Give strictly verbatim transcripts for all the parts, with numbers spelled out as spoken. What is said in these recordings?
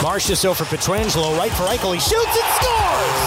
Marchessault for Pietrangelo, right for Eichel, he shoots and scores!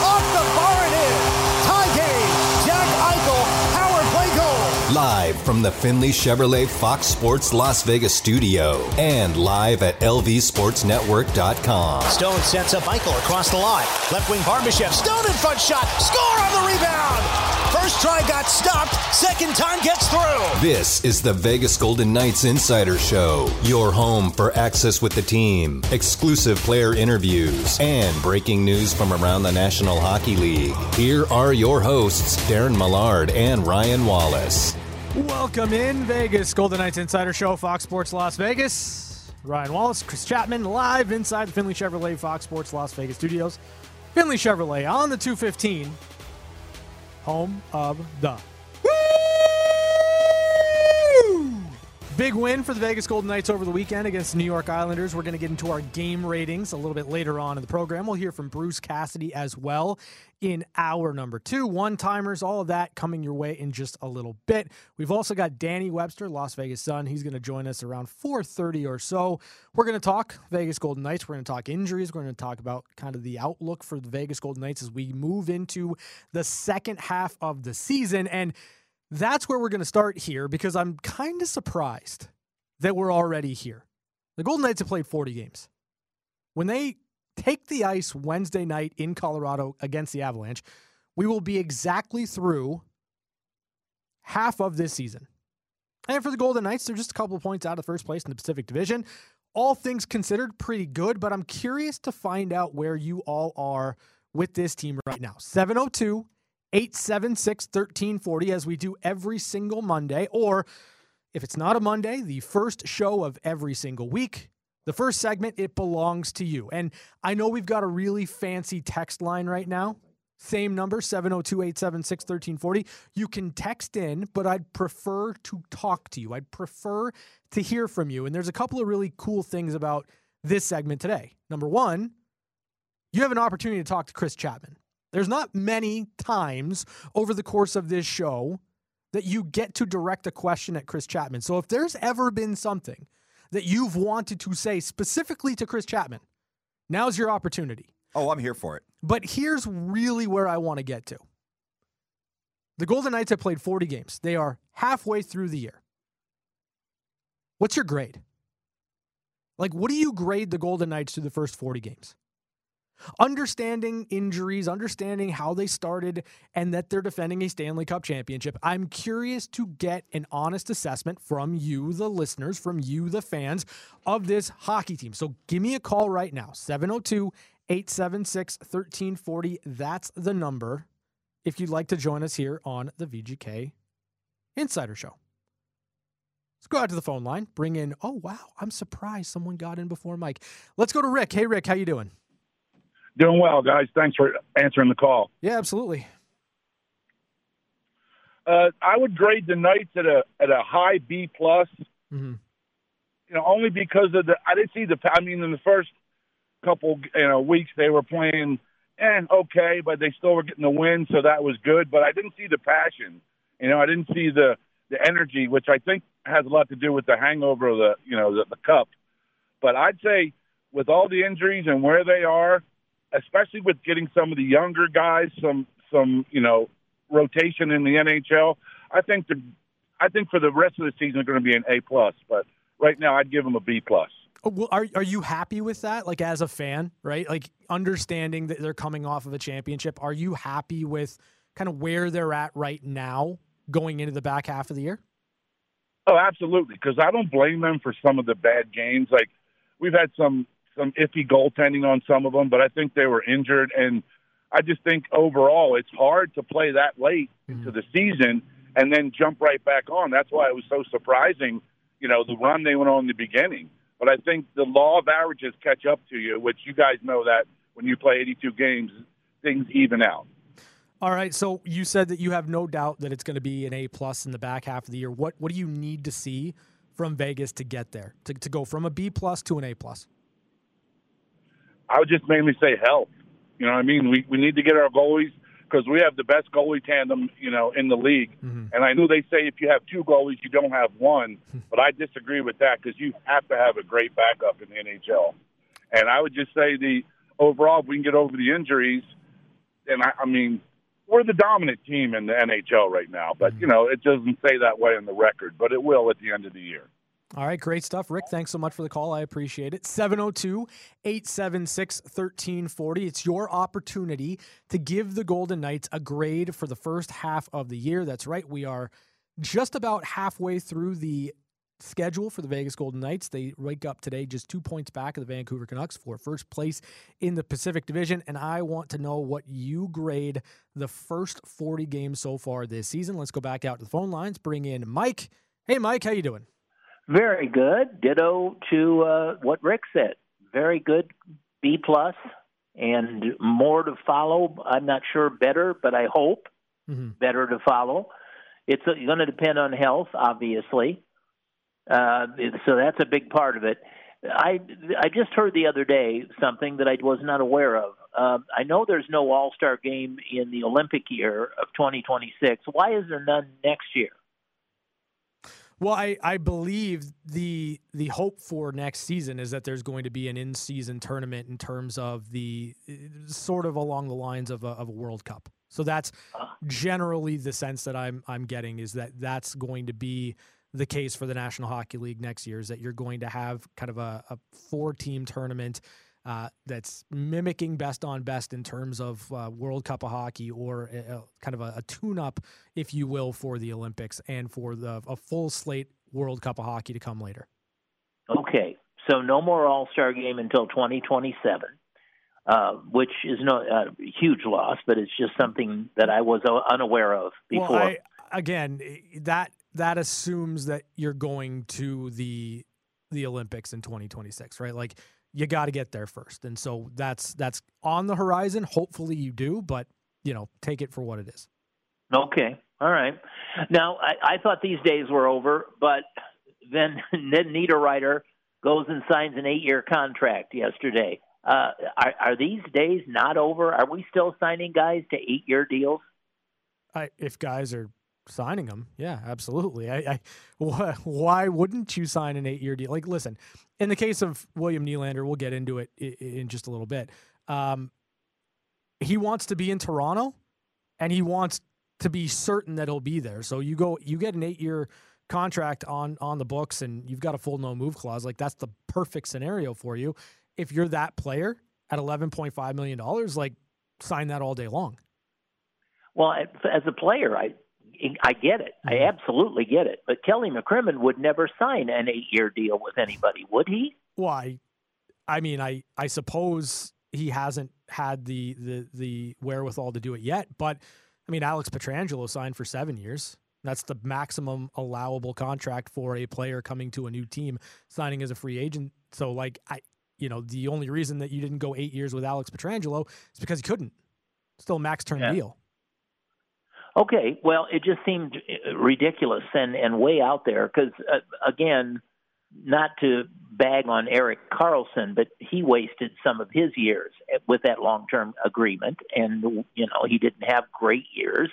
Off the bar and in, tie game, Jack Eichel, power play goal! Live from the Findlay Chevrolet Fox Sports Las Vegas studio and live at L V Sports Network dot com. Stone sets up Eichel across the line, left wing Barbashev, Stone in front shot, score on the rebound! First try got stopped, second time gets through. This is the Vegas Golden Knights Insider Show, your home for access with the team, exclusive player interviews, and breaking news from around the National Hockey League. Here are your hosts, Darren Millard and Ryan Wallace. Welcome in, Vegas Golden Knights Insider Show, Fox Sports Las Vegas. Ryan Wallace, Chris Chapman, live inside the Findlay Chevrolet Fox Sports Las Vegas studios. Findlay Chevrolet on the two fifteen. Home of the Woo! Big win for the Vegas Golden Knights over the weekend against the New York Islanders. We're going to get into our game ratings a little bit later on in the program. We'll hear from Bruce Cassidy as well in hour number two. One-timers, all of that coming your way in just a little bit. We've also got Danny Webster, Las Vegas Sun. He's going to join us around four thirty or so. We're going to talk Vegas Golden Knights. We're going to talk injuries. We're going to talk about kind of the outlook for the Vegas Golden Knights as we move into the second half of the season. And that's where we're going to start here, because I'm kind of surprised that we're already here. The Golden Knights have played forty games. When they take the ice Wednesday night in Colorado against the Avalanche, we will be exactly through half of this season. And for the Golden Knights, they're just a couple of points out of first place in the Pacific Division. All things considered, pretty good, but I'm curious to find out where you all are with this team right now. seven oh two, eight seven six, one three four oh, as we do every single Monday, or if it's not a Monday, the first show of every single week. The first segment, it belongs to you. And I know we've got a really fancy text line right now. Same number, seven oh two, eight seven six, one three four oh. You can text in, but I'd prefer to talk to you. I'd prefer to hear from you. And there's a couple of really cool things about this segment today. Number one, you have an opportunity to talk to Chris Chapman. There's not many times over the course of this show that you get to direct a question at Chris Chapman. So if there's ever been something that you've wanted to say specifically to Chris Chapman, now's your opportunity. Oh, I'm here for it. But here's really where I want to get to. The Golden Knights have played forty games. They are halfway through the year. What's your grade? Like, what do you grade the Golden Knights through the first forty games? Understanding injuries, understanding how they started, and that they're defending a Stanley Cup championship. I'm curious to get an honest assessment from you, the listeners, from you, the fans, of this hockey team. So give me a call right now, seven oh two, eight seven six, one three four oh. That's the number if you'd like to join us here on the V G K Insider Show. Let's go out to the phone line, bring in, oh, wow, I'm surprised someone got in before Mike. Let's go to Rick. Hey, Rick, how you doing? Doing well, guys. Thanks for answering the call. Yeah, absolutely. Uh, I would grade the Knights at a at a high B plus. Mm-hmm. You know, only because of the I didn't see the. I mean, in the first couple you know weeks they were playing and eh, okay, but they still were getting the win, so that was good. But I didn't see the passion. You know, I didn't see the, the energy, which I think has a lot to do with the hangover of the you know the, the cup. But I'd say with all the injuries and where they are, especially with getting some of the younger guys, some, some you know, rotation in the N H L, I think the, I think for the rest of the season they're going to be an A+. But right now I'd give them a B+. Oh, well, are are you happy with that, like as a fan, right? Like understanding that they're coming off of a championship, are you happy with kind of where they're at right now going into the back half of the year? Oh, absolutely, because I don't blame them for some of the bad games. Like we've had some – some iffy goaltending on some of them, but I think they were injured. And I just think overall it's hard to play that late mm-hmm. into the season and then jump right back on. That's why it was so surprising, you know, the run they went on in the beginning. But I think the law of averages catch up to you, which you guys know that when you play eighty-two games, things even out. All right, so you said that you have no doubt that it's going to be an A-plus in the back half of the year. What what do you need to see from Vegas to get there, to, to go from a B-plus to an A-plus? I would just mainly say health. You know what I mean? We we need to get our goalies because we have the best goalie tandem, you know, in the league. Mm-hmm. And I know they say if you have two goalies, you don't have one. But I disagree with that because you have to have a great backup in the N H L. And I would just say the overall, if we can get over the injuries, and I, I mean, we're the dominant team in the N H L right now. But, mm-hmm. you know, it doesn't say that way in the record, but it will at the end of the year. All right, great stuff. Rick, thanks so much for the call. I appreciate it. seven oh two, eight seven six, one three four oh. It's your opportunity to give the Golden Knights a grade for the first half of the year. That's right. We are just about halfway through the schedule for the Vegas Golden Knights. They wake up today just two points back of the Vancouver Canucks for first place in the Pacific Division. And I want to know what you grade the first forty games so far this season. Let's go back out to the phone lines. Bring in Mike. Hey, Mike, how you doing? Very good. Ditto to uh, what Rick said. Very good, B plus, and more to follow. I'm not sure better, but I hope mm-hmm. better to follow. It's going to depend on health, obviously. Uh, so that's a big part of it. I I just heard the other day something that I was not aware of. Uh, I know there's no All-Star game in the Olympic year of twenty twenty-six. Why is there none next year? Well, I, I believe the the hope for next season is that there's going to be an in-season tournament in terms of the sort of along the lines of a, of a World Cup. So that's generally the sense that I'm I'm getting is that that's going to be the case for the National Hockey League next year, is that you're going to have kind of a, a four-team tournament uh, that's mimicking best on best in terms of uh, World Cup of Hockey, or a, a, kind of a, a tune-up, if you will, for the Olympics and for the a full slate World Cup of Hockey to come later. Okay, so no more All-Star game until twenty twenty-seven, uh, which is no uh, huge loss, but it's just something that I was unaware of before. Well, I, again, that that assumes that you're going to the the Olympics in twenty twenty-six, right? Like, you got to get there first. And so that's that's on the horizon. Hopefully you do, but, you know, take it for what it is. Okay. All right. Now, I, I thought these days were over, but then Ned Niederreiter goes and signs an eight-year contract yesterday. Uh, are, are these days not over? Are we still signing guys to eight-year deals? I, if guys are signing them, yeah, absolutely. I, I wh- why wouldn't you sign an eight-year deal? Like, listen, in the case of William Nylander, we'll get into it in, in just a little bit. Um, he wants to be in Toronto, and he wants to be certain that he'll be there. So you go, you get an eight-year contract on on the books, and you've got a full no-move clause. Like, that's the perfect scenario for you. If you're that player at eleven point five million dollars, like, sign that all day long. Well, as a player, I. I get it. I absolutely get it. But Kelly McCrimmon would never sign an eight-year deal with anybody, would he? Well, I, I mean, I, I suppose he hasn't had the, the, the wherewithal to do it yet. But, I mean, Alex Pietrangelo signed for seven years. That's the maximum allowable contract for a player coming to a new team, signing as a free agent. So, like, I, you know, the only reason that you didn't go eight years with Alex Pietrangelo is because you couldn't. Still a max-term yeah. deal. Okay, well, it just seemed ridiculous and, and way out there because, uh, again, not to bag on Erik Karlsson, but he wasted some of his years with that long-term agreement, and, you know, he didn't have great years.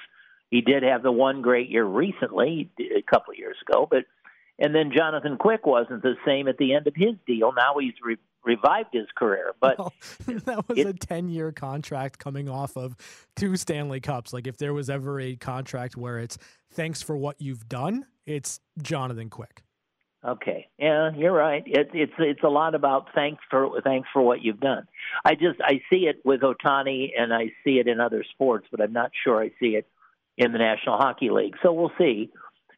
He did have the one great year recently, a couple of years ago, but and then Jonathan Quick wasn't the same at the end of his deal. Now he's re- revived his career. But well, that was it, a ten-year contract coming off of two Stanley Cups. Like, if there was ever a contract where it's thanks for what you've done, it's Jonathan Quick. Okay. Yeah, you're right. It, it's it's a lot about thanks for thanks for what you've done. I just I see it with Ohtani, and I see it in other sports, but I'm not sure I see it in the National Hockey League. So we'll see.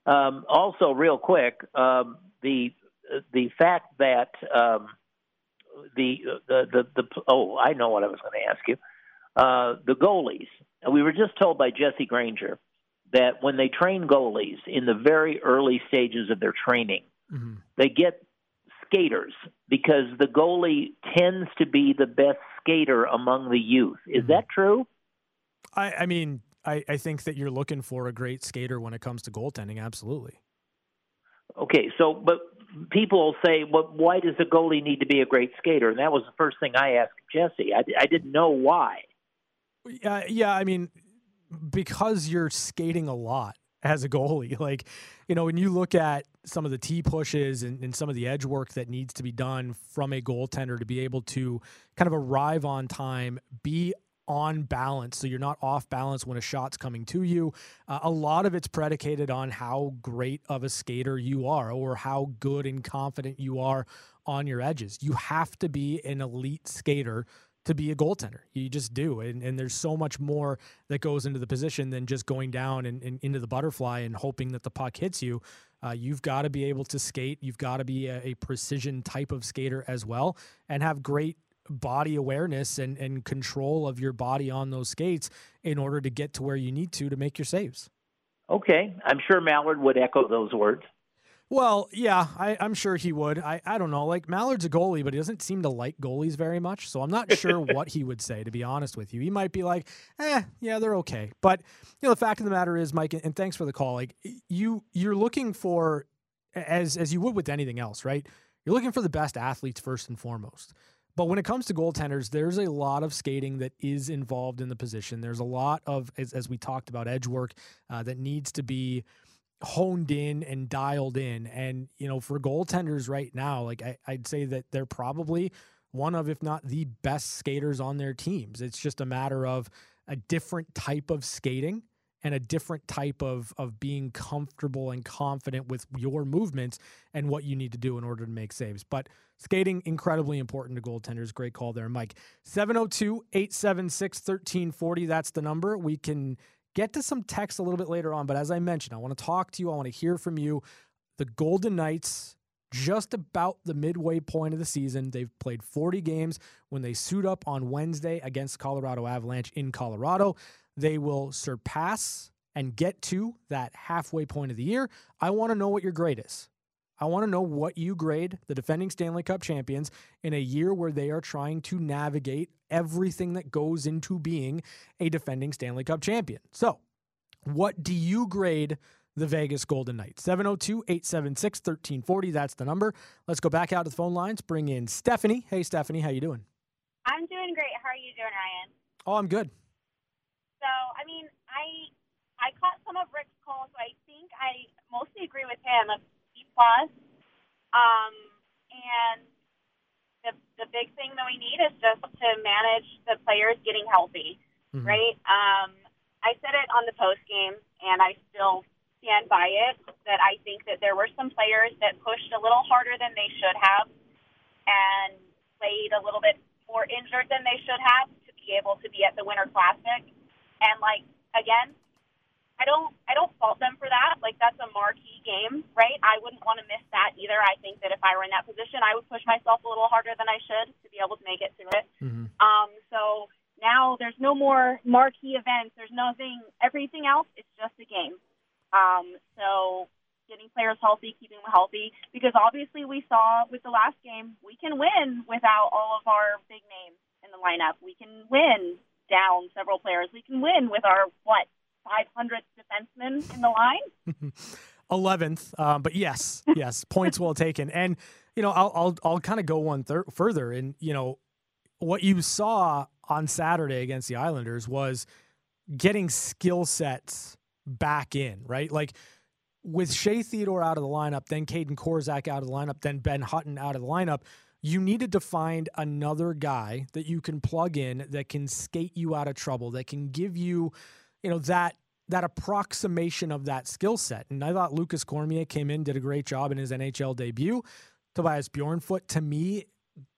Um, also, real quick, um, the the fact that um, the, the the the oh, I know what I was going to ask you. Uh, the goalies. We were just told by Jesse Granger that when they train goalies in the very early stages of their training, mm-hmm. they get skaters because the goalie tends to be the best skater among the youth. Is mm-hmm. that true? I, I mean. I, I think that you're looking for a great skater when it comes to goaltending. Absolutely. Okay. So, but people say, well, why does a goalie need to be a great skater? And that was the first thing I asked Jesse. I, I didn't know why. Uh, yeah. I mean, because you're skating a lot as a goalie. Like, you know, when you look at some of the tee pushes and, and some of the edge work that needs to be done from a goaltender to be able to kind of arrive on time, be on balance, so you're not off balance when a shot's coming to you. Uh, a lot of it's predicated on how great of a skater you are or how good and confident you are on your edges. You have to be an elite skater to be a goaltender. You just do. And, and there's so much more that goes into the position than just going down and, and into the butterfly and hoping that the puck hits you. Uh, you've got to be able to skate. You've got to be a, a precision type of skater as well and have great body awareness and, and control of your body on those skates in order to get to where you need to to make your saves. Okay. I'm sure Millard would echo those words. Well, yeah, I, I'm sure he would. I, I don't know. Like, Mallard's a goalie, but he doesn't seem to like goalies very much, so I'm not sure what he would say, to be honest with you. He might be like, eh, yeah, they're okay. But, you know, the fact of the matter is, Mike, and thanks for the call, like, you, you're looking for, as as you would with anything else, right? You're looking for the best athletes first and foremost. But when it comes to goaltenders, there's a lot of skating that is involved in the position. There's a lot of, as, as we talked about, edge work uh, that needs to be honed in and dialed in. And, you know, for goaltenders right now, like I, I'd say that they're probably one of, if not the best skaters on their teams. It's just a matter of a different type of skating and a different type of, of being comfortable and confident with your movements and what you need to do in order to make saves. But skating, incredibly important to goaltenders. Great call there, Mike. seven oh two, eight seven six, one three four oh. That's the number. We can get to some text a little bit later on, but as I mentioned, I want to talk to you. I want to hear from you. The Golden Knights, just about the midway point of the season. They've played forty games. When they suit up on Wednesday against Colorado Avalanche in Colorado, they will surpass and get to that halfway point of the year. I want to know what your grade is. I want to know what you grade the defending Stanley Cup champions in a year where they are trying to navigate everything that goes into being a defending Stanley Cup champion. So what do you grade the Vegas Golden Knights? seven oh two, eight seven six, one three four oh. That's the number. Let's go back out to the phone lines. Bring in Stephanie. Hey, Stephanie, how you doing? I'm doing great. How are you doing, Ryan? Oh, I'm good. So, I mean, I I caught some of Rick's call, so I think I mostly agree with him. Plus, um, and the the big thing that we need is just to manage the players getting healthy, mm-hmm. right? Um, I said it on the post game, and I still stand by it, that I think that there were some players that pushed a little harder than they should have and played a little bit more injured than they should have to be able to be at the Winter Classic. And, like, again, I don't I don't fault them for that. Like, that's a marquee game, right? I wouldn't want to miss that either. I think that if I were in that position, I would push myself a little harder than I should to be able to make it through it. Mm-hmm. Um, so now there's no more marquee events. There's nothing. Everything else, it's just a game. Um, so getting players healthy, keeping them healthy, because obviously we saw with the last game, we can win without all of our big names in the lineup. We can win down several players. We can win with our, what, five hundredth defenseman in the line? eleventh, um, but yes, yes, points well taken. And, you know, I'll I'll, I'll kind of go one thir- further. And, you know, what you saw on Saturday against the Islanders was getting skill sets back in, right? Like, with Shea Theodore out of the lineup, then Caden Korzak out of the lineup, then Ben Hutton out of the lineup, you needed to find another guy that you can plug in that can skate you out of trouble, that can give you – you know, that that approximation of that skill set. And I thought Lucas Cormier came in, did a great job in his N H L debut. Tobias Björnfot, to me,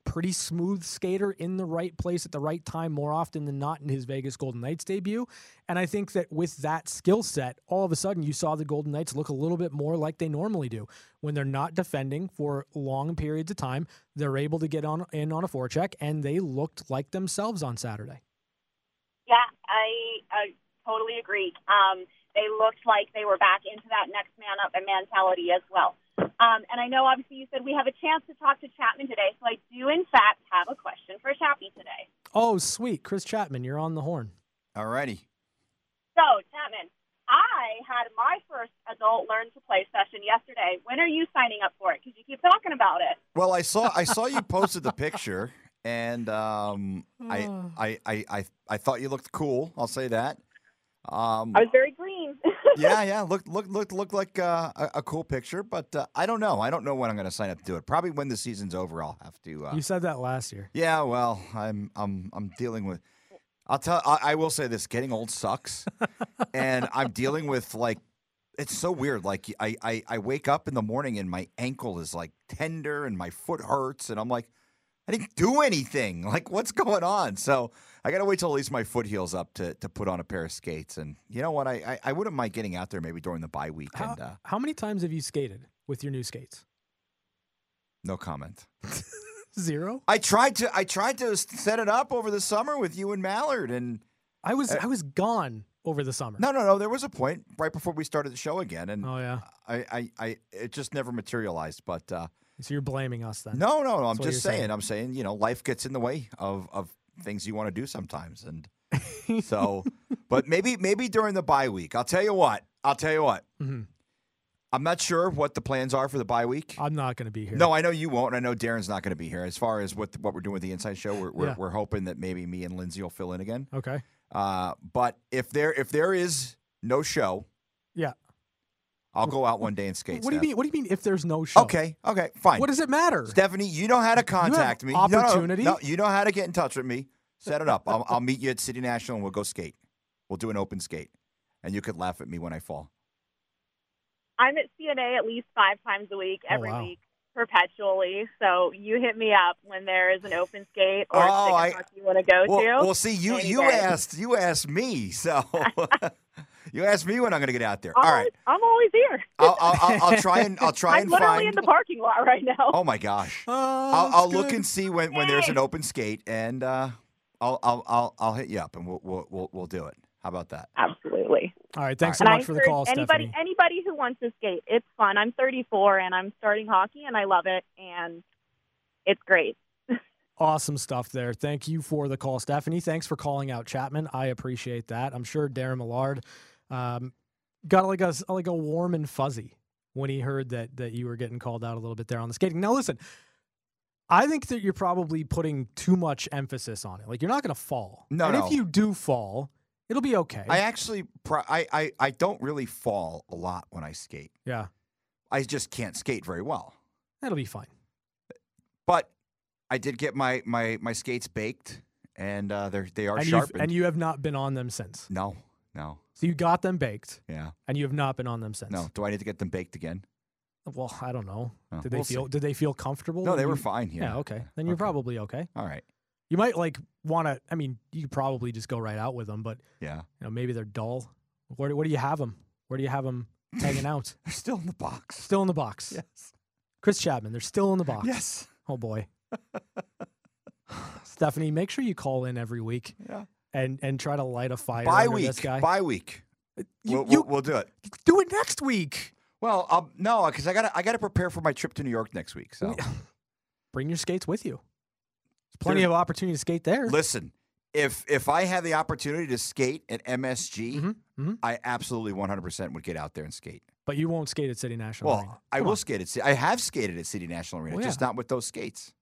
pretty smooth skater in the right place at the right time more often than not in his Vegas Golden Knights debut. And I think that with that skill set, all of a sudden you saw the Golden Knights look a little bit more like they normally do. When they're not defending for long periods of time, they're able to get on in on a forecheck, and they looked like themselves on Saturday. Yeah, I... I... totally agree. Um, they looked like they were back into that next man up and mentality as well. Um, and I know, obviously, you said we have a chance to talk to Chapman today, so I do, in fact, have a question for Chappie today. Oh, sweet. Chris Chapman, you're on the horn. All righty. So, Chapman, I had my first adult learn to play session yesterday. When are you signing up for it? Because you keep talking about it. Well, I saw I saw you posted the picture, and um, oh. I, I, I, I I thought you looked cool. I'll say that. Um, I was very green. yeah, yeah. Looked looked looked looked like uh, a, a cool picture, but uh, I don't know. I don't know when I'm going to sign up to do it. Probably when the season's over, I'll have to. Uh, you said that last year. Yeah, well, I'm I'm I'm dealing with. I'll tell. I, I will say this: getting old sucks, and I'm dealing with like. It's so weird. Like I, I, I wake up in the morning and my ankle is like tender and my foot hurts and I'm like, I didn't do anything. Like what's going on? So I got to wait till at least my foot heals up to, to put on a pair of skates. And you know what? I, I, I wouldn't mind getting out there maybe during the bye week. How, and, uh, how many times have you skated with your new skates? No comment. Zero. I tried to, I tried to set it up over the summer with you and Mallard and I was, uh, I was gone. Over the summer. No, no, no. There was a point right before we started the show again. And oh, yeah. I, I, I it just never materialized. But uh, so you're blaming us then? No, no, no. I'm just saying, saying. I'm saying, you know, life gets in the way of, of things you want to do sometimes. And so, but maybe maybe during the bye week. I'll tell you what. I'll tell you what. Mm-hmm. I'm not sure what the plans are for the bye week. I'm not going to be here. No, I know you won't. And I know Darren's not going to be here. As far as what, what we're doing with the Inside Show, we're, we're, yeah. we're hoping that maybe me and Lindsay will fill in again. Okay. Uh, but if there if there is no show, yeah, I'll go out one day and skate. What Steph. do you mean? What do you mean if there's no show? Okay, okay, fine. What does it matter, Stephanie? You know how to contact you have me. Opportunity. No, no, no, you know how to get in touch with me. Set it up. I'll, I'll meet you at City National and we'll go skate. We'll do an open skate, and you could laugh at me when I fall. I'm at C N A at least five times a week, every oh, wow. week. Perpetually, so you hit me up when there is an open skate or oh, a stick you want to go well, to. Well, see, you you day. asked you asked me, so you asked me when I'm going to get out there. Always, all right, I'm always here. I'll, I'll, I'll, I'll try and I'll try I'm and find. I'm literally in the parking lot right now. Oh my gosh! Oh, I'll, I'll look and see when, when there's an open skate, and uh, I'll, I'll I'll I'll hit you up, and we'll we'll we'll, we'll do it. How about that? Absolutely. All right, thanks All right. so much for the call, anybody, Stephanie. Anybody who wants to skate, it's fun. I'm thirty-four, and I'm starting hockey, and I love it, and it's great. Awesome stuff there. Thank you for the call, Stephanie. Thanks for calling out Chapman. I appreciate that. I'm sure Darren Millard um, got like a, like a warm and fuzzy when he heard that, that you were getting called out a little bit there on the skating. Now, listen, I think that you're probably putting too much emphasis on it. Like, you're not going to fall. No, And no. if you do fall... It'll be okay. I actually, pro- I, I, I don't really fall a lot when I skate. Yeah. I just can't skate very well. That'll be fine. But I did get my, my, my skates baked, and uh, they're, they are and sharpened. And you have not been on them since? No, no. So you got them baked. Yeah. And you have not been on them since? No. Do I need to get them baked again? Well, I don't know. Oh, did they we'll feel see. Did they feel comfortable? No, they you, were fine. Yeah. Yeah, okay. Then you're okay. probably okay. All right. You might, like, want to, I mean, you could probably just go right out with them, but yeah, you know, maybe they're dull. Where, where do you have them? Where do you have them hanging out? They're still in the box. Still in the box. Yes. Chris Chapman, they're still in the box. Yes. Oh, boy. Stephanie, make sure you call in every week yeah. and, and try to light a fire By under week. this guy. By week. You, we'll, you, we'll do it. Do it next week. Well, um, no, because I got to I gotta prepare for my trip to New York next week. So bring your skates with you. Plenty of opportunity to skate there. Listen, if if I had the opportunity to skate at M S G, mm-hmm, mm-hmm. I absolutely one hundred percent would get out there and skate. But you won't skate at City National well, Arena. Well, I will on. skate at City. I have skated at City National Arena, well, yeah. just not with those skates.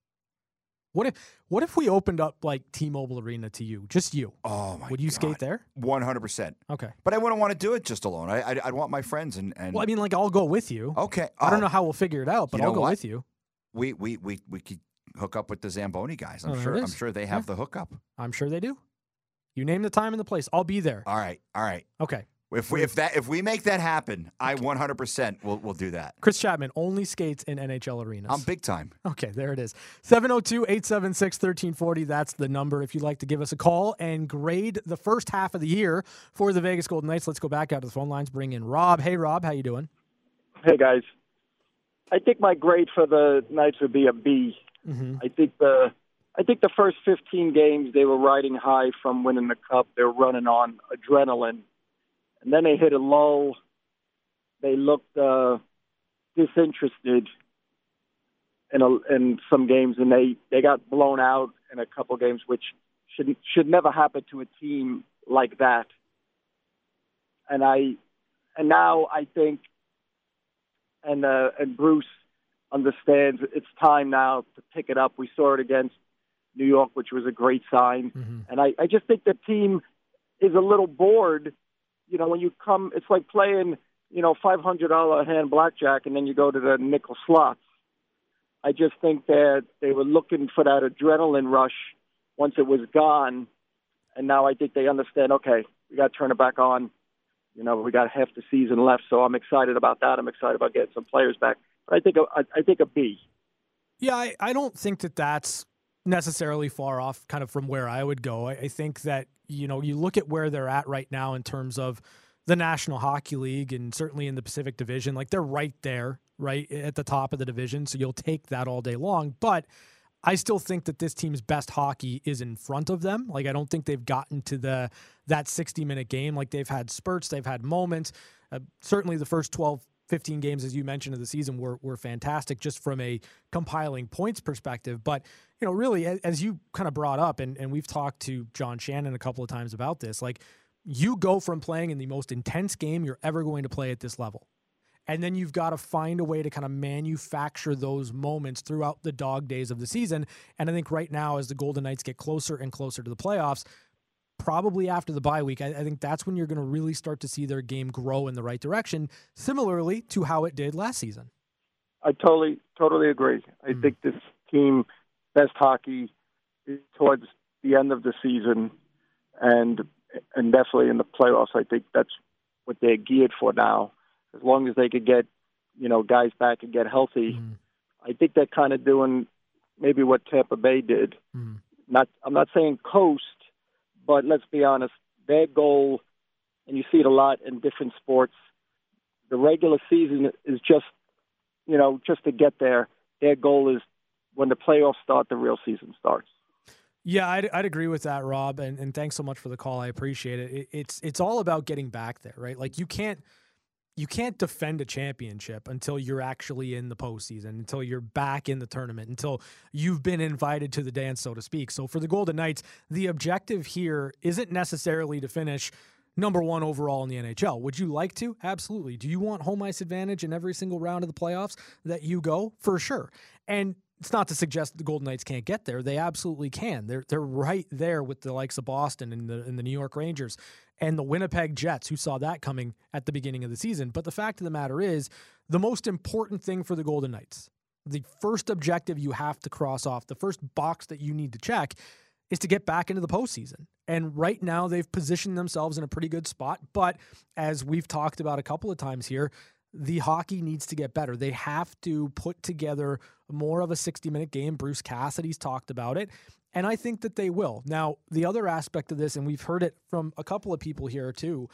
What if what if we opened up like T-Mobile Arena to you, just you? Oh my! Would you God. skate there? one hundred percent. Okay, but I wouldn't want to do it just alone. I I'd, I'd want my friends and, and. Well, I mean, like I'll go with you. Okay. Oh. I don't know how we'll figure it out, but you know I'll go what? with you. We we we we could. hook up with the Zamboni guys. I'm oh, sure I'm sure they have yeah. the hookup. I'm sure they do. You name the time and the place. I'll be there. All right. All right. Okay. If we if that if we make that happen, I one hundred percent will will do that. Chris Chapman only skates in N H L arenas. I'm big time. Okay, there it is. seven oh two, eight seven six, one three four oh. That's the number if you'd like to give us a call and grade the first half of the year for the Vegas Golden Knights. Let's go back out to the phone lines, bring in Rob. Hey Rob, how you doing? Hey guys. I think my grade for the Knights would be a B. Mm-hmm. I think the I think the first fifteen games they were riding high from winning the cup. They were running on adrenaline, and then they hit a lull. They looked uh, disinterested in a, in some games, and they, they got blown out in a couple games, which should should never happen to a team like that. And I and now I think and uh, and Bruce. understands it's time now to pick it up. We saw it against New York, which was a great sign. Mm-hmm. And I, I just think the team is a little bored you know, when you come, it's like playing, you know, five hundred dollars hand blackjack, and then you go to the nickel slots. I just think that they were looking for that adrenaline rush once it was gone, and now I think they understand, okay, we got to turn it back on. You know, we got half the season left, so I'm excited about that. I'm excited about getting some players back. But I think a, I think a B. Yeah, I, I don't think that that's necessarily far off kind of from where I would go. I, I think that, you know, you look at where they're at right now in terms of the National Hockey League and certainly in the Pacific Division, like they're right there, right at the top of the division. So you'll take that all day long. But I still think that this team's best hockey is in front of them. Like, I don't think they've gotten to the that sixty-minute game. Like, they've had spurts, they've had moments. Uh, certainly the first twelve, fifteen games, as you mentioned, of the season were were fantastic just from a compiling points perspective. But, you know, really, as, as you kind of brought up, and, and we've talked to John Shannon a couple of times about this, like, you go from playing in the most intense game you're ever going to play at this level. And then you've got to find a way to kind of manufacture those moments throughout the dog days of the season. And I think right now, as the Golden Knights get closer and closer to the playoffs, probably after the bye week, I, I think that's when you're going to really start to see their game grow in the right direction, similarly to how it did last season. I totally, totally agree. I mm-hmm. think this team, best hockey is towards the end of the season and, and definitely in the playoffs. I think that's what they're geared for now. As long as they could get, you know, guys back and get healthy, mm. I think they're kind of doing maybe what Tampa Bay did. Mm. Not, I'm not saying coast, but let's be honest, their goal, and you see it a lot in different sports, the regular season is just, you know, just to get there. Their goal is when the playoffs start, the real season starts. Yeah, I'd, I'd agree with that, Rob, and, and thanks so much for the call. I appreciate it. it. It's it's all about getting back there, right? Like, you can't You can't defend a championship until you're actually in the postseason, until you're back in the tournament, until you've been invited to the dance, so to speak. So for the Golden Knights, the objective here isn't necessarily to finish number one overall in the N H L. Would you like to? Absolutely. Do you want home ice advantage in every single round of the playoffs that you go? For sure. And it's not to suggest the Golden Knights can't get there. They absolutely can. They're they're right there with the likes of Boston and the and the New York Rangers and the Winnipeg Jets, who saw that coming at the beginning of the season. But the fact of the matter is, the most important thing for the Golden Knights, the first objective you have to cross off, the first box that you need to check, is to get back into the postseason. And right now, they've positioned themselves in a pretty good spot. But as we've talked about a couple of times here, the hockey needs to get better. They have to put together more of a sixty-minute game. Bruce Cassidy's talked about it, and I think that they will. Now, the other aspect of this, and we've heard it from a couple of people here too,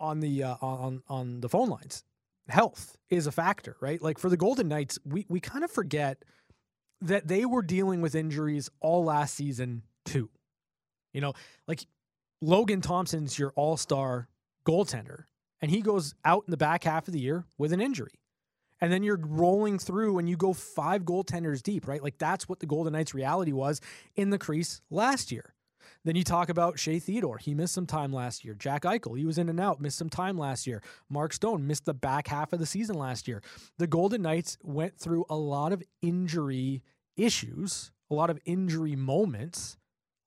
on the uh, on on the phone lines, health is a factor, right? Like, for the Golden Knights, we we kind of forget that they were dealing with injuries all last season too. You know, like, Logan Thompson's your All-Star goaltender, and he goes out in the back half of the year with an injury. And then you're rolling through and you go five goaltenders deep, right? Like, that's what the Golden Knights' reality was in the crease last year. Then you talk about Shea Theodore. He missed some time last year. Jack Eichel, he was in and out, missed some time last year. Mark Stone missed the back half of the season last year. The Golden Knights went through a lot of injury issues, a lot of injury moments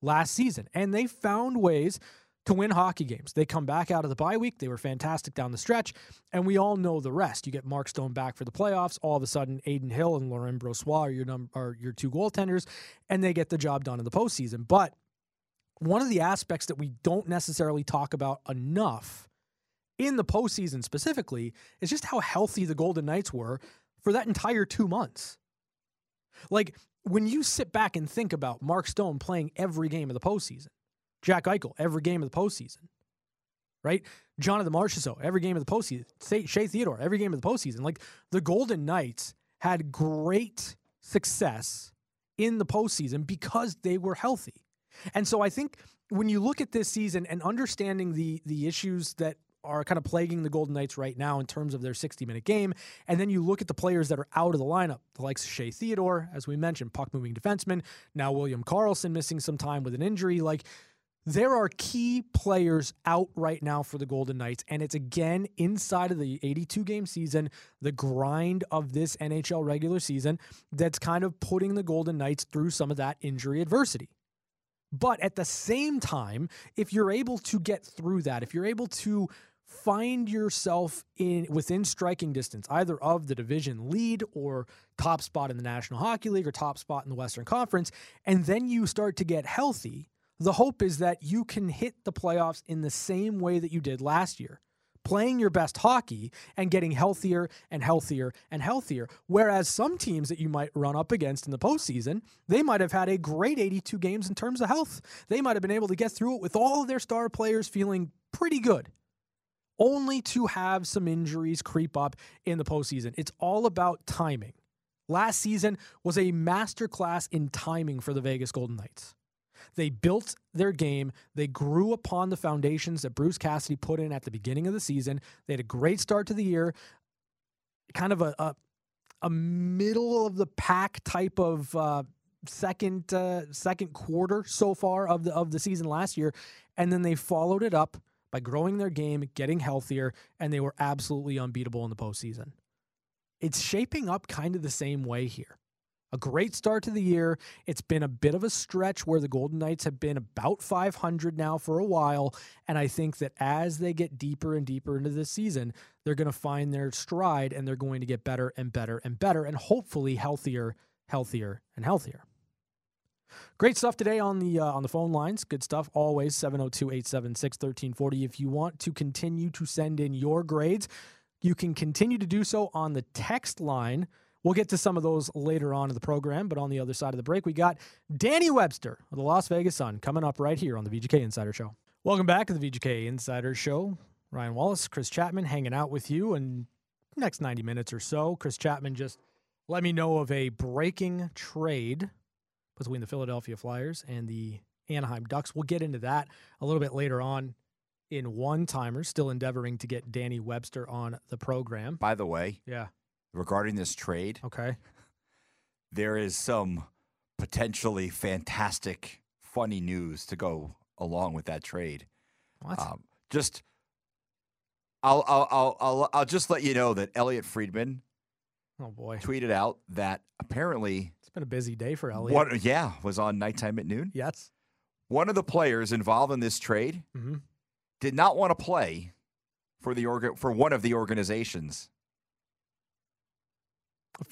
last season. And they found ways to win hockey games. They come back out of the bye week. They were fantastic down the stretch, and we all know the rest. You get Mark Stone back for the playoffs. All of a sudden, Aiden Hill and Lauren Brossoit are your num- are your two goaltenders, and they get the job done in the postseason. But one of the aspects that we don't necessarily talk about enough in the postseason specifically is just how healthy the Golden Knights were for that entire two months. Like, when you sit back and think about Mark Stone playing every game of the postseason, Jack Eichel, every game of the postseason, right? Jonathan Marchessault, every game of the postseason. Shea Theodore, every game of the postseason. Like, the Golden Knights had great success in the postseason because they were healthy. And so I think when you look at this season and understanding the the issues that are kind of plaguing the Golden Knights right now in terms of their sixty-minute game, and then you look at the players that are out of the lineup, the likes of Shea Theodore, as we mentioned, puck-moving defenseman, now William Karlsson missing some time with an injury, like, there are key players out right now for the Golden Knights, and it's, again, inside of the eighty-two-game season, the grind of this N H L regular season that's kind of putting the Golden Knights through some of that injury adversity. But at the same time, if you're able to get through that, if you're able to find yourself in within striking distance, either of the division lead or top spot in the National Hockey League or top spot in the Western Conference, and then you start to get healthy, the hope is that you can hit the playoffs in the same way that you did last year, playing your best hockey and getting healthier and healthier and healthier. Whereas some teams that you might run up against in the postseason, they might have had a great eighty-two games in terms of health. They might have been able to get through it with all of their star players feeling pretty good, only to have some injuries creep up in the postseason. It's all about timing. Last season was a masterclass in timing for the Vegas Golden Knights. They built their game. They grew upon the foundations that Bruce Cassidy put in at the beginning of the season. They had a great start to the year, kind of a a, a middle of the pack type of uh, second uh, second quarter so far of the of the season last year, and then they followed it up by growing their game, getting healthier, and they were absolutely unbeatable in the postseason. It's shaping up kind of the same way here. A great start to the year. It's been a bit of a stretch where the Golden Knights have been about five hundred now for a while, and I think that as they get deeper and deeper into this season, they're going to find their stride, and they're going to get better and better and better, and hopefully healthier, healthier, and healthier. Great stuff today on the uh, on the phone lines. Good stuff always, seven oh two, eight seven six, one three four oh. If you want to continue to send in your grades, you can continue to do so on the text line. We'll get to some of those later on in the program, but on the other side of the break, we got Danny Webster of the Las Vegas Sun coming up right here on the V G K Insider Show. Welcome back to the V G K Insider Show. Ryan Wallace, Chris Chapman hanging out with you in the next ninety minutes or so. Chris Chapman just let me know of a breaking trade between the Philadelphia Flyers and the Anaheim Ducks. We'll get into that a little bit later on in one-timers, still endeavoring to get Danny Webster on the program. By the way. Yeah. Regarding this trade, okay, there is some potentially fantastic, funny news to go along with that trade. What? Um, just, I'll, I'll, I'll, I'll, I'll just let you know that Elliot Friedman, oh boy, tweeted out that apparently it's been a busy day for Elliot. What, yeah, was on Nighttime at Noon. Yes, one of the players involved in this trade mm-hmm. did not want to play for the org for one of the organizations.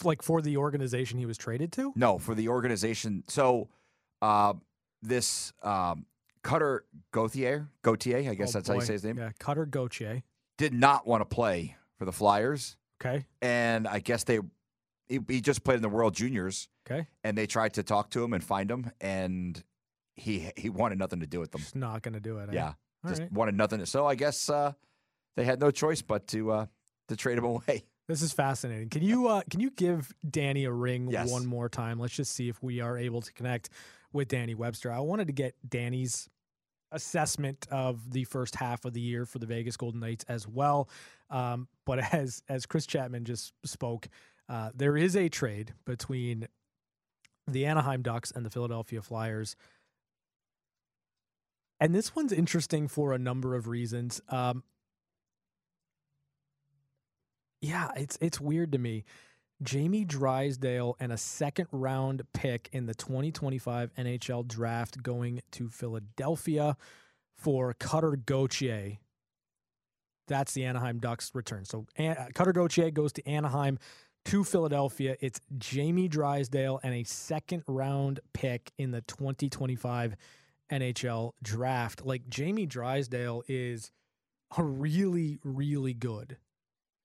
Like for the organization he was traded to? No, for the organization. So uh, this um, Cutter Gauthier, Gauthier, I guess oh, that's boy. how you say his name. Yeah, Cutter Gauthier. Did not want to play for the Flyers. Okay. And I guess they he, he just played in the World Juniors. Okay. And they tried to talk to him and find him, and he he wanted nothing to do with them. Just not going to do it. Eh? Yeah. All just right. wanted nothing. To, so I guess uh, they had no choice but to uh, to trade him away. This is fascinating. Can you uh, can you give Danny a ring yes. one more time? Let's just see if we are able to connect with Danny Webster. I wanted to get Danny's assessment of the first half of the year for the Vegas Golden Knights as well. Um, but as as Chris Chapman just spoke, uh, there is a trade between the Anaheim Ducks and the Philadelphia Flyers. And this one's interesting for a number of reasons. Um Yeah, it's it's weird to me. Jamie Drysdale and a second-round pick in the twenty twenty-five N H L draft going to Philadelphia for Cutter Gauthier. That's the Anaheim Ducks' return. So An- Cutter Gauthier goes to Anaheim to Philadelphia. It's Jamie Drysdale and a second-round pick in the twenty twenty-five N H L draft. Like, Jamie Drysdale is a really, really good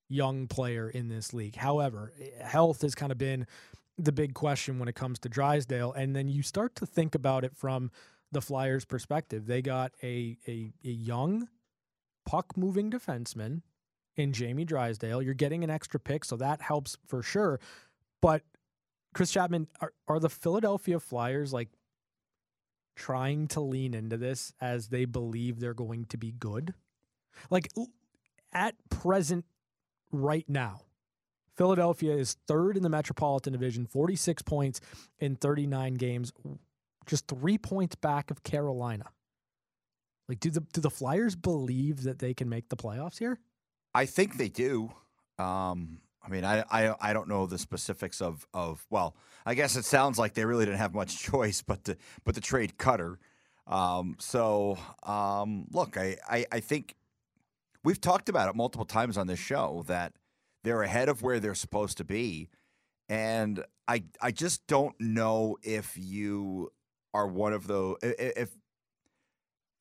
young player in this league. However, health has kind of been the big question when it comes to Drysdale. And then you start to think about it from the Flyers' perspective. They got a a, a young puck-moving defenseman in Jamie Drysdale. You're getting an extra pick, so that helps for sure. But Chris Chapman, are, are the Philadelphia Flyers like trying to lean into this as they believe they're going to be good? Like, at present right now, Philadelphia is third in the Metropolitan Division, forty-six points in thirty-nine games, just three points back of Carolina. Like, do the do the Flyers believe that they can make the playoffs here? I think they do. Um, I mean, I, I I don't know the specifics of of well, I guess it sounds like they really didn't have much choice, but to but to trade Cutter, Um, so, um, look, I, I, I think we've talked about it multiple times on this show that they're ahead of where they're supposed to be. And I I just don't know if you are one of those – if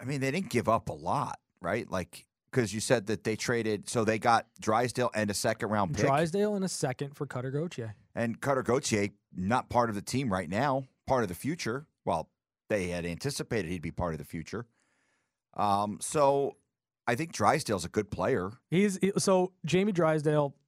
I mean, they didn't give up a lot, right? Like, because you said that they traded – so they got Drysdale and a second-round pick. Drysdale and a second for Cutter Gauthier. And Cutter Gauthier, not part of the team right now, part of the future. Well, they had anticipated he'd be part of the future. Um, so I think Drysdale's a good player. He's So Jamie Drysdale –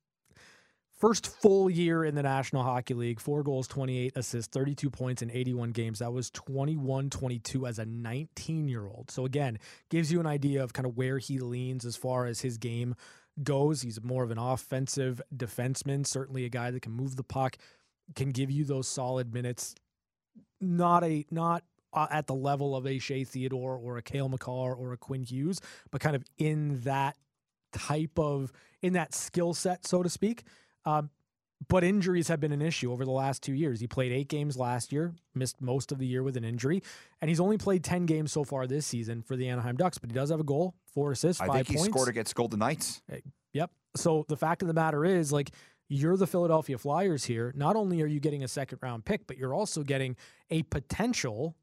first full year in the National Hockey League, four goals, twenty-eight assists, thirty-two points in eighty-one games. That was twenty-one twenty-two as a nineteen-year-old. So, again, gives you an idea of kind of where he leans as far as his game goes. He's more of an offensive defenseman, certainly a guy that can move the puck, can give you those solid minutes. Not a not at the level of a Shea Theodore or a Cale Makar or a Quinn Hughes, but kind of in that type of, in that skill set, so to speak. Um, but injuries have been an issue over the last two years. He played eight games last year, missed most of the year with an injury, and he's only played ten games so far this season for the Anaheim Ducks, but he does have a goal, four assists, five points. I think he scored against Golden Knights. Yep. So the fact of the matter is, like, you're the Philadelphia Flyers here. Not only are you getting a second-round pick, but you're also getting a potential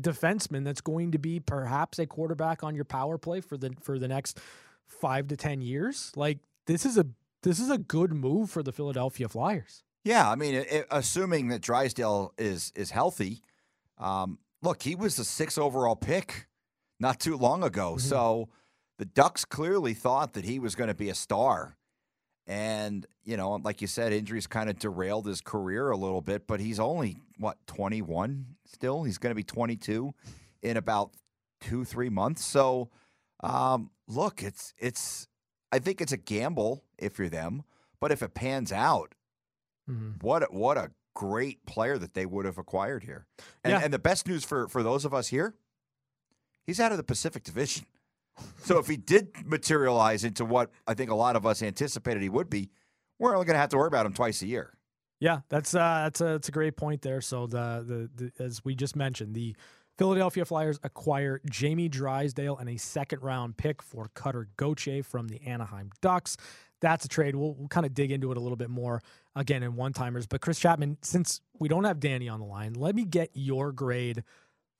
defenseman that's going to be perhaps a quarterback on your power play for the for the next five to ten years. Like, this is a This is a good move for the Philadelphia Flyers. Yeah, I mean, it, assuming that Drysdale is is healthy, um, look, he was the sixth overall pick not too long ago. Mm-hmm. So the Ducks clearly thought that he was going to be a star. And, you know, like you said, injuries kind of derailed his career a little bit, but he's only, what, twenty-one still? He's going to be twenty-two in about two, three months. So, um, look, it's it's... I think it's a gamble if you're them, but if it pans out, mm-hmm. what what a great player that they would have acquired here. And, yeah. and the best news for, for those of us here, he's out of the Pacific Division. So if he did materialize into what I think a lot of us anticipated he would be, we're only going to have to worry about him twice a year. Yeah, that's uh, that's a that's a great point there. So the, the the as we just mentioned, the Philadelphia Flyers acquire Jamie Drysdale and a second-round pick for Cutter Gauthier from the Anaheim Ducks. That's a trade. We'll, we'll kind of dig into it a little bit more, again, in one-timers. But, Chris Chapman, since we don't have Danny on the line, let me get your grade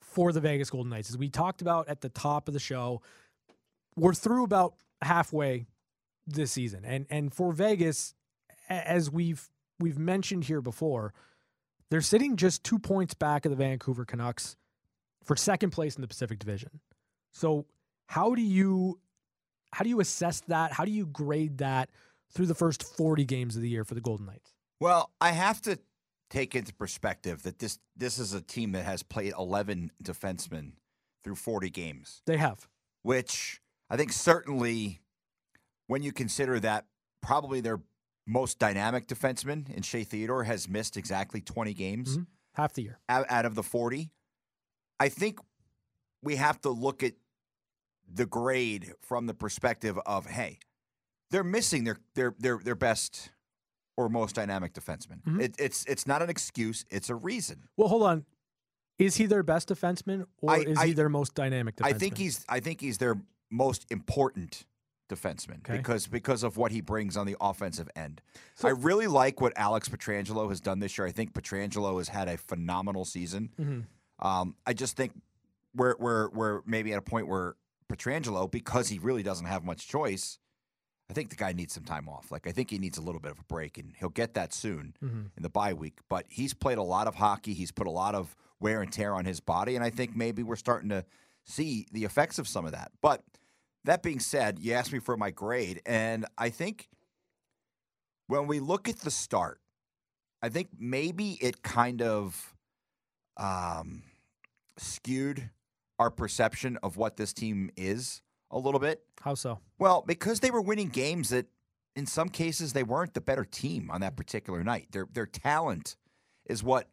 for the Vegas Golden Knights. As we talked about at the top of the show, we're through about halfway this season. And and for Vegas, as we've we've mentioned here before, they're sitting just two points back of the Vancouver Canucks for second place in the Pacific Division. So how do you how do you assess that? How do you grade that through the first forty games of the year for the Golden Knights? Well, I have to take into perspective that this this is a team that has played eleven defensemen through forty games. They have. Which I think certainly when you consider that probably their most dynamic defenseman in Shea Theodore has missed exactly twenty games. Mm-hmm. Half the year. Out, out of the forty. I think we have to look at the grade from the perspective of, hey, they're missing their their their, their best or most dynamic defenseman. Mm-hmm. It, it's it's not an excuse; it's a reason. Well, hold on, is he their best defenseman, or I, is I, he their most dynamic defenseman? I think he's I think he's their most important defenseman okay. because because of what he brings on the offensive end. So, I really like what Alex Pietrangelo has done this year. I think Pietrangelo has had a phenomenal season. Mm-hmm. Um, I just think we're we're we're maybe at a point where Pietrangelo, because he really doesn't have much choice, I think the guy needs some time off. Like I think he needs a little bit of a break, and he'll get that soon mm-hmm. in the bye week. But he's played a lot of hockey. He's put a lot of wear and tear on his body, and I think maybe we're starting to see the effects of some of that. But that being said, you asked me for my grade, and I think when we look at the start, I think maybe it kind of um, skewed our perception of what this team is a little bit. How so? Well, because they were winning games that in some cases they weren't the better team on that particular night. Their their talent is what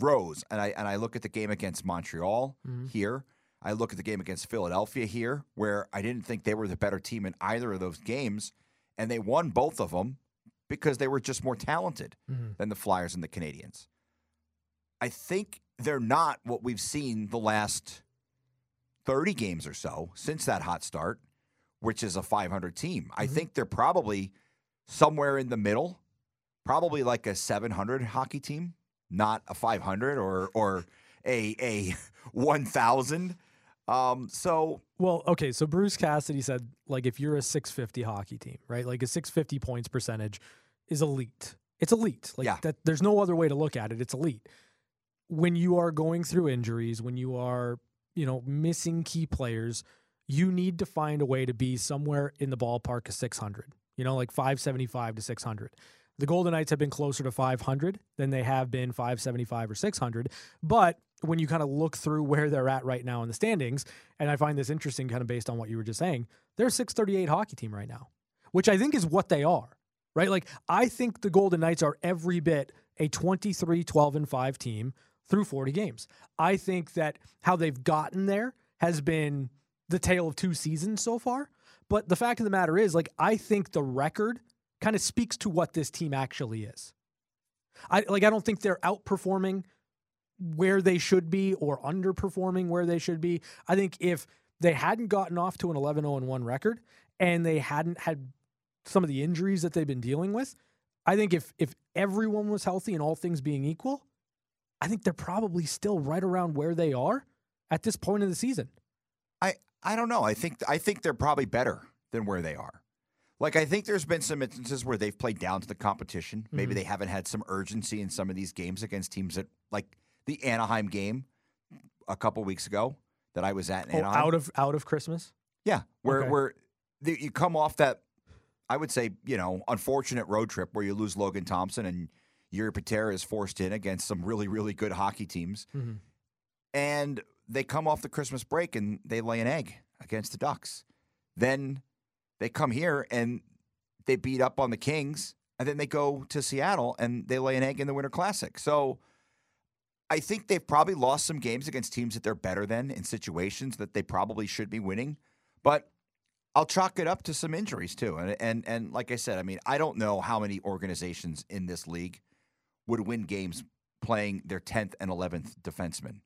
rose. And I and I look at the game against Montreal mm-hmm. here. I look at the game against Philadelphia here, where I didn't think they were the better team in either of those games, and they won both of them because they were just more talented mm-hmm. than the Flyers and the Canadiens. I think they're not what we've seen the last thirty games or so since that hot start, which is a five hundred team. Mm-hmm. I think they're probably somewhere in the middle, probably like a seven hundred hockey team, not a five hundred or or a a one thousand. Um, so well, okay. So Bruce Cassidy said, like, if you're a six fifty hockey team, right? Like a six fifty points percentage is elite. It's elite. Like yeah. that. There's no other way to look at it. It's elite. When you are going through injuries, when you are, you know, missing key players, you need to find a way to be somewhere in the ballpark of six hundred. You know, like five seventy-five to six hundred. The Golden Knights have been closer to five hundred than they have been five seventy-five or six hundred. But when you kind of look through where they're at right now in the standings, and I find this interesting kind of based on what you were just saying, they're a six thirty-eight hockey team right now, which I think is what they are, right? Like, I think the Golden Knights are every bit a twenty-three, twelve, and five team through forty games. I think that how they've gotten there has been the tale of two seasons so far. But the fact of the matter is, like, I think the record kind of speaks to what this team actually is. I like, I don't think they're outperforming where they should be or underperforming where they should be. I think if they hadn't gotten off to an eleven oh one record and they hadn't had some of the injuries that they've been dealing with, I think if if everyone was healthy and all things being equal, I think they're probably still right around where they are at this point in the season. I, I don't know. I think I think they're probably better than where they are. Like, I think there's been some instances where they've played down to the competition. Maybe mm-hmm. they haven't had some urgency in some of these games against teams that, like the Anaheim game a couple weeks ago that I was at in oh, Anaheim. Out of, out of Christmas? Yeah. Where, okay. where the, you come off that, I would say, you know, unfortunate road trip where you lose Logan Thompson and Yuri Patera is forced in against some really, really good hockey teams. Mm-hmm. And they come off the Christmas break and they lay an egg against the Ducks. Then they come here, and they beat up on the Kings, and then they go to Seattle, and they lay an egg in the Winter Classic. So I think they've probably lost some games against teams that they're better than in situations that they probably should be winning. But I'll chalk it up to some injuries, too. And, and, and like I said, I mean, I don't know how many organizations in this league would win games playing their tenth and eleventh defensemen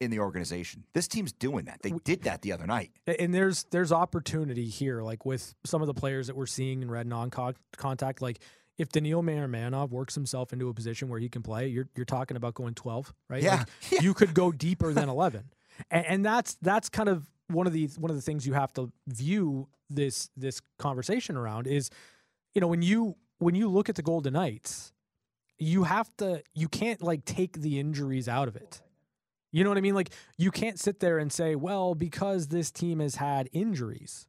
in the organization. This team's doing that. They did that the other night. And there's there's opportunity here, like with some of the players that we're seeing in red non-contact. Like, if Daniil Marimanov works himself into a position where he can play, you're you're talking about going twelve, right? Yeah. Like, yeah. You could go deeper than eleven. And, and that's that's kind of one of the one of the things you have to view this this conversation around is, you know, when you when you look at the Golden Knights, you have to you can't like take the injuries out of it. You know what I mean? Like, you can't sit there and say, well, because this team has had injuries,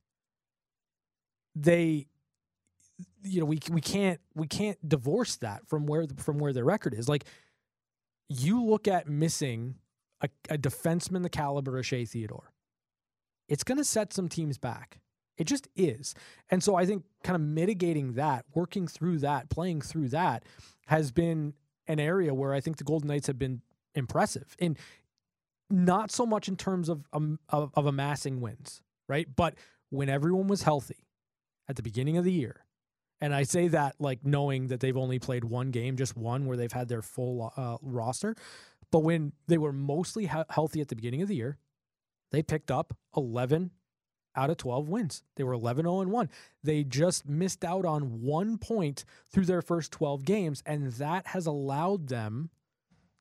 they, you know, we we can't we can't divorce that from where from where their record is. Like, you look at missing a, a defenseman the caliber of Shea Theodore, it's going to set some teams back. It just is. And so I think kind of mitigating that, working through that, playing through that has been an area where I think the Golden Knights have been impressive. And not so much in terms of, um, of of amassing wins, right? But when everyone was healthy at the beginning of the year, and I say that like knowing that they've only played one game, just one where they've had their full uh, roster, but when they were mostly he- healthy at the beginning of the year, they picked up eleven out of twelve wins. They were eleven oh one. They just missed out on one point through their first twelve games, and that has allowed them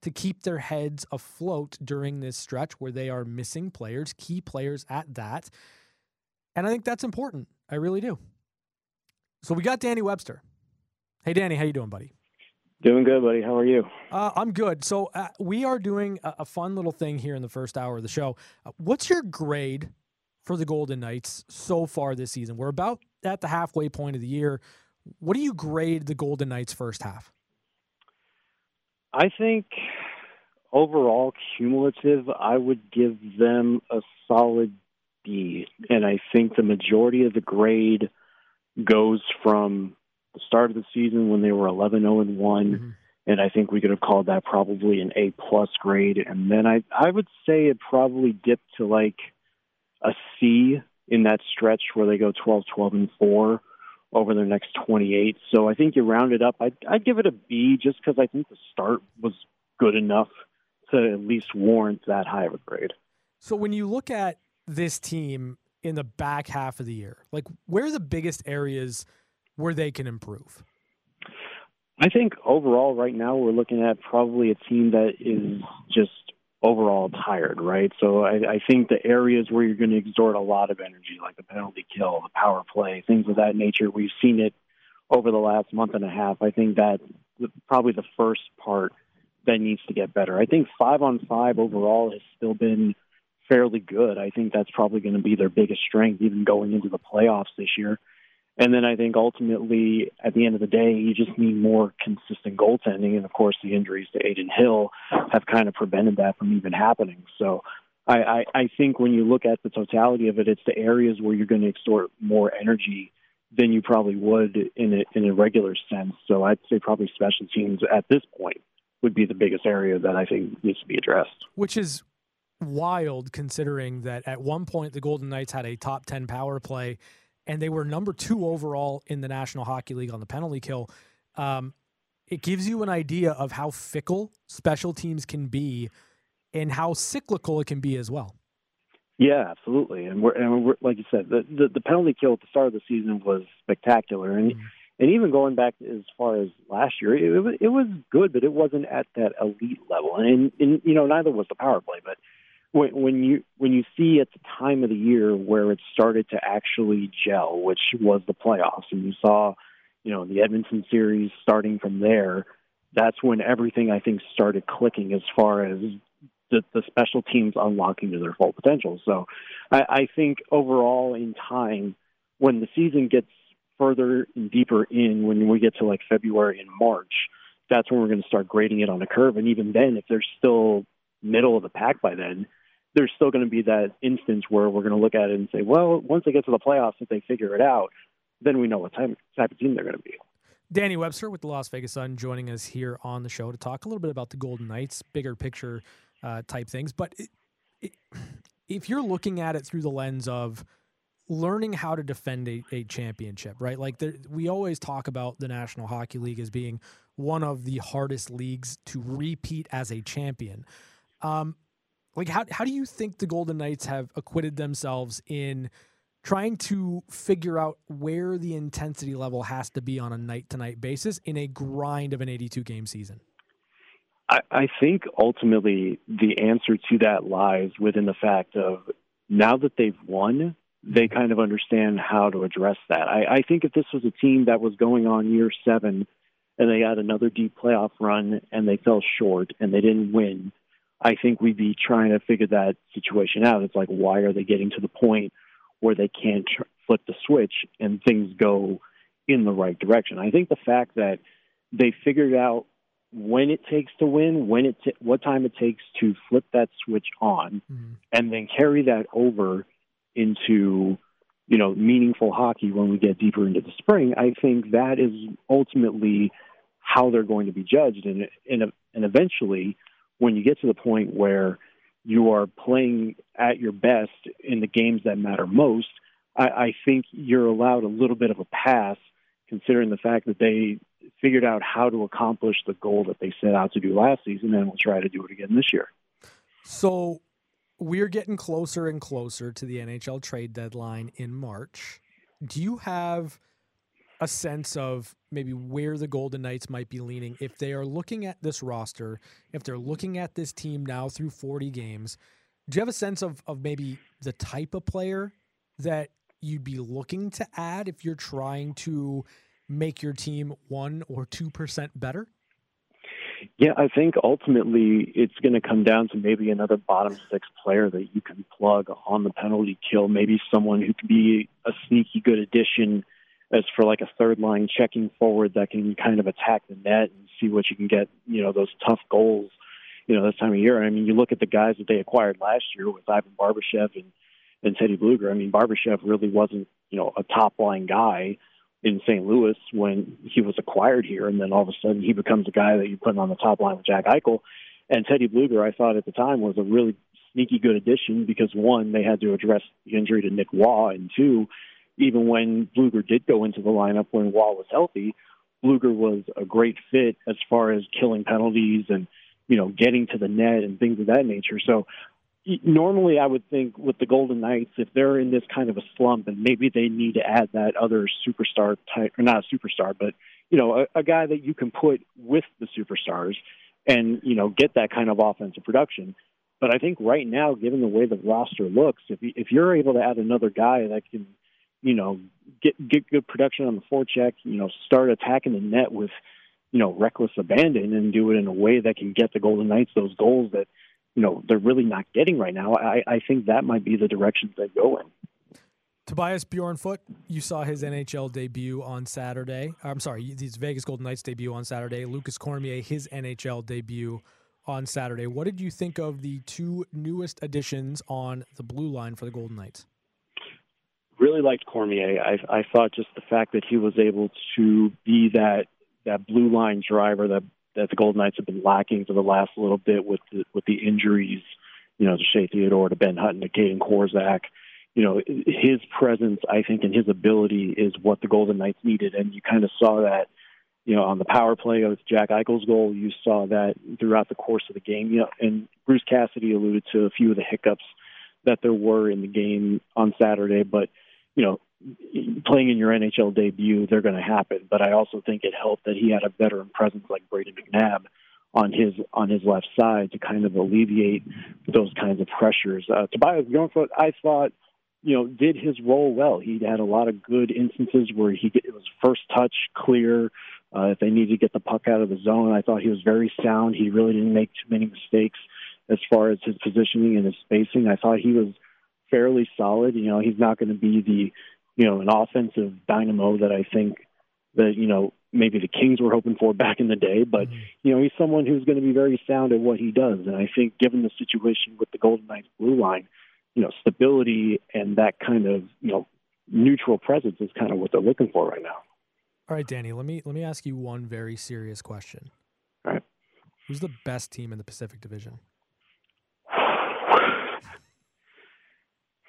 to keep their heads afloat during this stretch where they are missing players, key players at that. And I think that's important. I really do. So we got Danny Webster. Hey, Danny, how you doing, buddy? Doing good, buddy. How are you? Uh, I'm good. So uh, we are doing a, a fun little thing here in the first hour of the show. Uh, what's your grade for the Golden Knights so far this season? We're about at the halfway point of the year. What do you grade the Golden Knights first half? I think overall cumulative, I would give them a solid D. And I think the majority of the grade goes from the start of the season when they were eleven oh one. Mm-hmm. And I think we could have called that probably an A-plus grade. And then I, I would say it probably dipped to like a C in that stretch where they go twelve, twelve, and four. Over their next twenty-eight. So I think you round it up. I'd, I'd give it a B just because I think the start was good enough to at least warrant that high of a grade. So when you look at this team in the back half of the year? Like, where are the biggest areas where they can improve? I think overall right now we're looking at probably a team that is just overall tired, right? So I, I think the areas where you're going to exert a lot of energy, like the penalty kill, the power play, things of that nature, we've seen it over the last month and a half. I think that probably the first part that needs to get better. I think five on five overall has still been fairly good. I think that's probably going to be their biggest strength, even going into the playoffs this year. And then I think ultimately, at the end of the day, you just need more consistent goaltending. And, of course, the injuries to Aiden Hill have kind of prevented that from even happening. So I, I, I think when you look at the totality of it, it's the areas where you're going to extort more energy than you probably would in a, in a regular sense. So I'd say probably special teams at this point would be the biggest area that I think needs to be addressed. Which is wild considering that at one point the Golden Knights had a top ten power play, and they were number two overall in the National Hockey League on the penalty kill. Um, it gives you an idea of how fickle special teams can be and how cyclical it can be as well. Yeah, absolutely. And we're, and we're like you said, the, the, the penalty kill at the start of the season was spectacular. And mm-hmm. and even going back as far as last year, it, it, was, it was good, but it wasn't at that elite level. And, and you know, neither was the power play, but when you when you see at the time of the year where it started to actually gel, which was the playoffs, and you saw, you know, the Edmonton series starting from there, that's when everything, I think, started clicking as far as the, the special teams unlocking to their full potential. So I, I think overall in time, when the season gets further and deeper in, when we get to like February and March, that's when we're going to start grading it on a curve. And even then, if they're still middle of the pack by then, there's still going to be that instance where we're going to look at it and say, well, once they get to the playoffs, if they figure it out, then we know what type of team they're going to be. Danny Webster with the Las Vegas Sun joining us here on the show to talk a little bit about the Golden Knights, bigger picture uh, type things. But it, it, if you're looking at it through the lens of learning how to defend a, a championship, right? Like there, we always talk about the National Hockey League as being one of the hardest leagues to repeat as a champion. Um, Like, how how do you think the Golden Knights have acquitted themselves in trying to figure out where the intensity level has to be on a night-to-night basis in a grind of an eighty-two game season? I, I think ultimately the answer to that lies within the fact of now that they've won, they kind of understand how to address that. I, I think if this was a team that was going on year seven and they got another deep playoff run and they fell short and they didn't win, I think we'd be trying to figure that situation out. It's like, why are they getting to the point where they can't tr- flip the switch and things go in the right direction? I think the fact that they figured out when it takes to win, when it t- what time it takes to flip that switch on, mm-hmm. and then carry that over into, you know, meaningful hockey when we get deeper into the spring, I think that is ultimately how they're going to be judged. And, and, and eventually, when you get to the point where you are playing at your best in the games that matter most, I, I think you're allowed a little bit of a pass, considering the fact that they figured out how to accomplish the goal that they set out to do last season, and will try to do it again this year. So we're getting closer and closer to the N H L trade deadline in March. Do you have a sense of maybe where the Golden Knights might be leaning if they are looking at this roster, if they're looking at this team now through forty games? Do you have a sense of, of maybe the type of player that you'd be looking to add if you're trying to make your team one or two percent better? Yeah, I think ultimately it's going to come down to maybe another bottom six player that you can plug on the penalty kill, maybe someone who could be a sneaky good addition as for like a third line checking forward that can kind of attack the net and see what you can get, you know, those tough goals, you know, this time of year. I mean, you look at the guys that they acquired last year with Ivan Barbashev and, and Teddy Bluger. I mean, Barbashev really wasn't, you know, a top line guy in Saint Louis when he was acquired here. And then all of a sudden he becomes a guy that you put on the top line with Jack Eichel. And Teddy Bluger, I thought at the time, was a really sneaky good addition because one, they had to address the injury to Nick Waugh, and two, even when Bluger did go into the lineup when Wall was healthy, Bluger was a great fit as far as killing penalties and, you know, getting to the net and things of that nature. So normally I would think with the Golden Knights, if they're in this kind of a slump and maybe they need to add that other superstar type, or not a superstar, but, you know, a, a guy that you can put with the superstars and, you know, get that kind of offensive production. But I think right now, given the way the roster looks, if you, if you're able to add another guy that can, you know, get, get good production on the forecheck, you know, start attacking the net with, you know, reckless abandon and do it in a way that can get the Golden Knights those goals that, you know, they're really not getting right now. I, I think that might be the direction they go in. Tobias Björnfot, you saw his N H L debut on Saturday. I'm sorry, his Vegas Golden Knights debut on Saturday. Lucas Cormier, his N H L debut on Saturday. What did you think of the two newest additions on the blue line for the Golden Knights? Really liked Cormier. I, I thought just the fact that he was able to be that that blue line driver that that the Golden Knights have been lacking for the last little bit with the, with the injuries, you know, to Shea Theodore, to Ben Hutton, to Caden Korzak. You know, his presence, I think, and his ability is what the Golden Knights needed. And you kind of saw that, you know, on the power play of Jack Eichel's goal. You saw that throughout the course of the game. You know, and Bruce Cassidy alluded to a few of the hiccups that there were in the game on Saturday. But, you know, playing in your N H L debut, they're going to happen. But I also think it helped that he had a veteran presence like Braden McNabb on his on his left side to kind of alleviate those kinds of pressures. Uh, Tobias Björnfot, I thought, you know, did his role well. He had a lot of good instances where he it was first touch, clear. Uh, if they needed to get the puck out of the zone, I thought he was very sound. He really didn't make too many mistakes as far as his positioning and his spacing. I thought he was fairly solid. You know, he's not going to be the you know, an offensive dynamo that I think that, you know, maybe the Kings were hoping for back in the day. But, you know, he's someone who's going to be very sound at what he does. And I think given the situation with the Golden Knights blue line, you know, stability and that kind of, you know, neutral presence is kind of what they're looking for right now. All right, Danny, let me let me ask you one very serious question. All right. Who's the best team in the Pacific Division?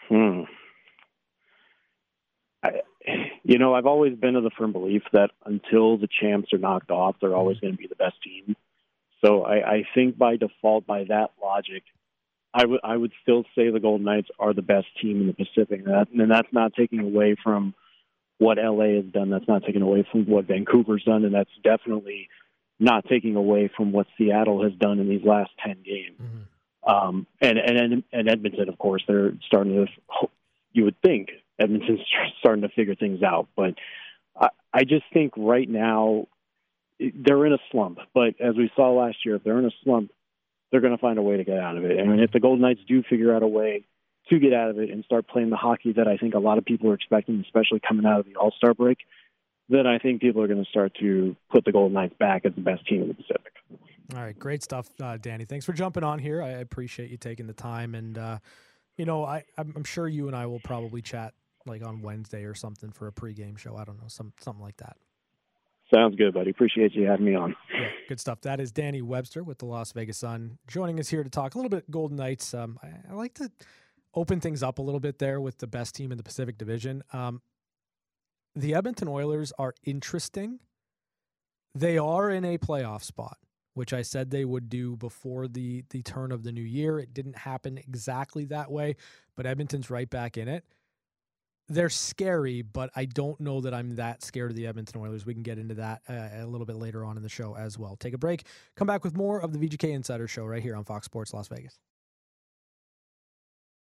hmm. You know, I've always been of the firm belief that until the champs are knocked off, they're always going to be the best team. So I, I think by default, by that logic, I would I would still say the Golden Knights are the best team in the Pacific. And, that, and that's not taking away from what L A has done. That's not taking away from what Vancouver's done. And that's definitely not taking away from what Seattle has done in these last ten games. Mm-hmm. Um, and, and and Edmonton, of course, they're starting to, you would think, Edmonton's starting to figure things out. But I, I just think right now they're in a slump. But as we saw last year, if they're in a slump, they're going to find a way to get out of it. And if the Golden Knights do figure out a way to get out of it and start playing the hockey that I think a lot of people are expecting, especially coming out of the All-Star break, then I think people are going to start to put the Golden Knights back as the best team in the Pacific. All right, great stuff, uh, Danny. Thanks for jumping on here. I appreciate you taking the time. And, uh, you know, I, I'm sure you and I will probably chat like on Wednesday or something for a pregame show. I don't know, some something like that. Sounds good, buddy. Appreciate you having me on. Yeah, good stuff. That is Danny Webster with the Las Vegas Sun joining us here to talk a little bit Golden Knights. Um, I, I like to open things up a little bit there with the best team in the Pacific Division. Um, the Edmonton Oilers are interesting. They are in a playoff spot, which I said they would do before the the turn of the new year. It didn't happen exactly that way, but Edmonton's right back in it. They're scary, but I don't know that I'm that scared of the Edmonton Oilers. We can get into that uh, a little bit later on in the show as well. Take a break. Come back with more of the V G K Insider Show right here on Fox Sports Las Vegas.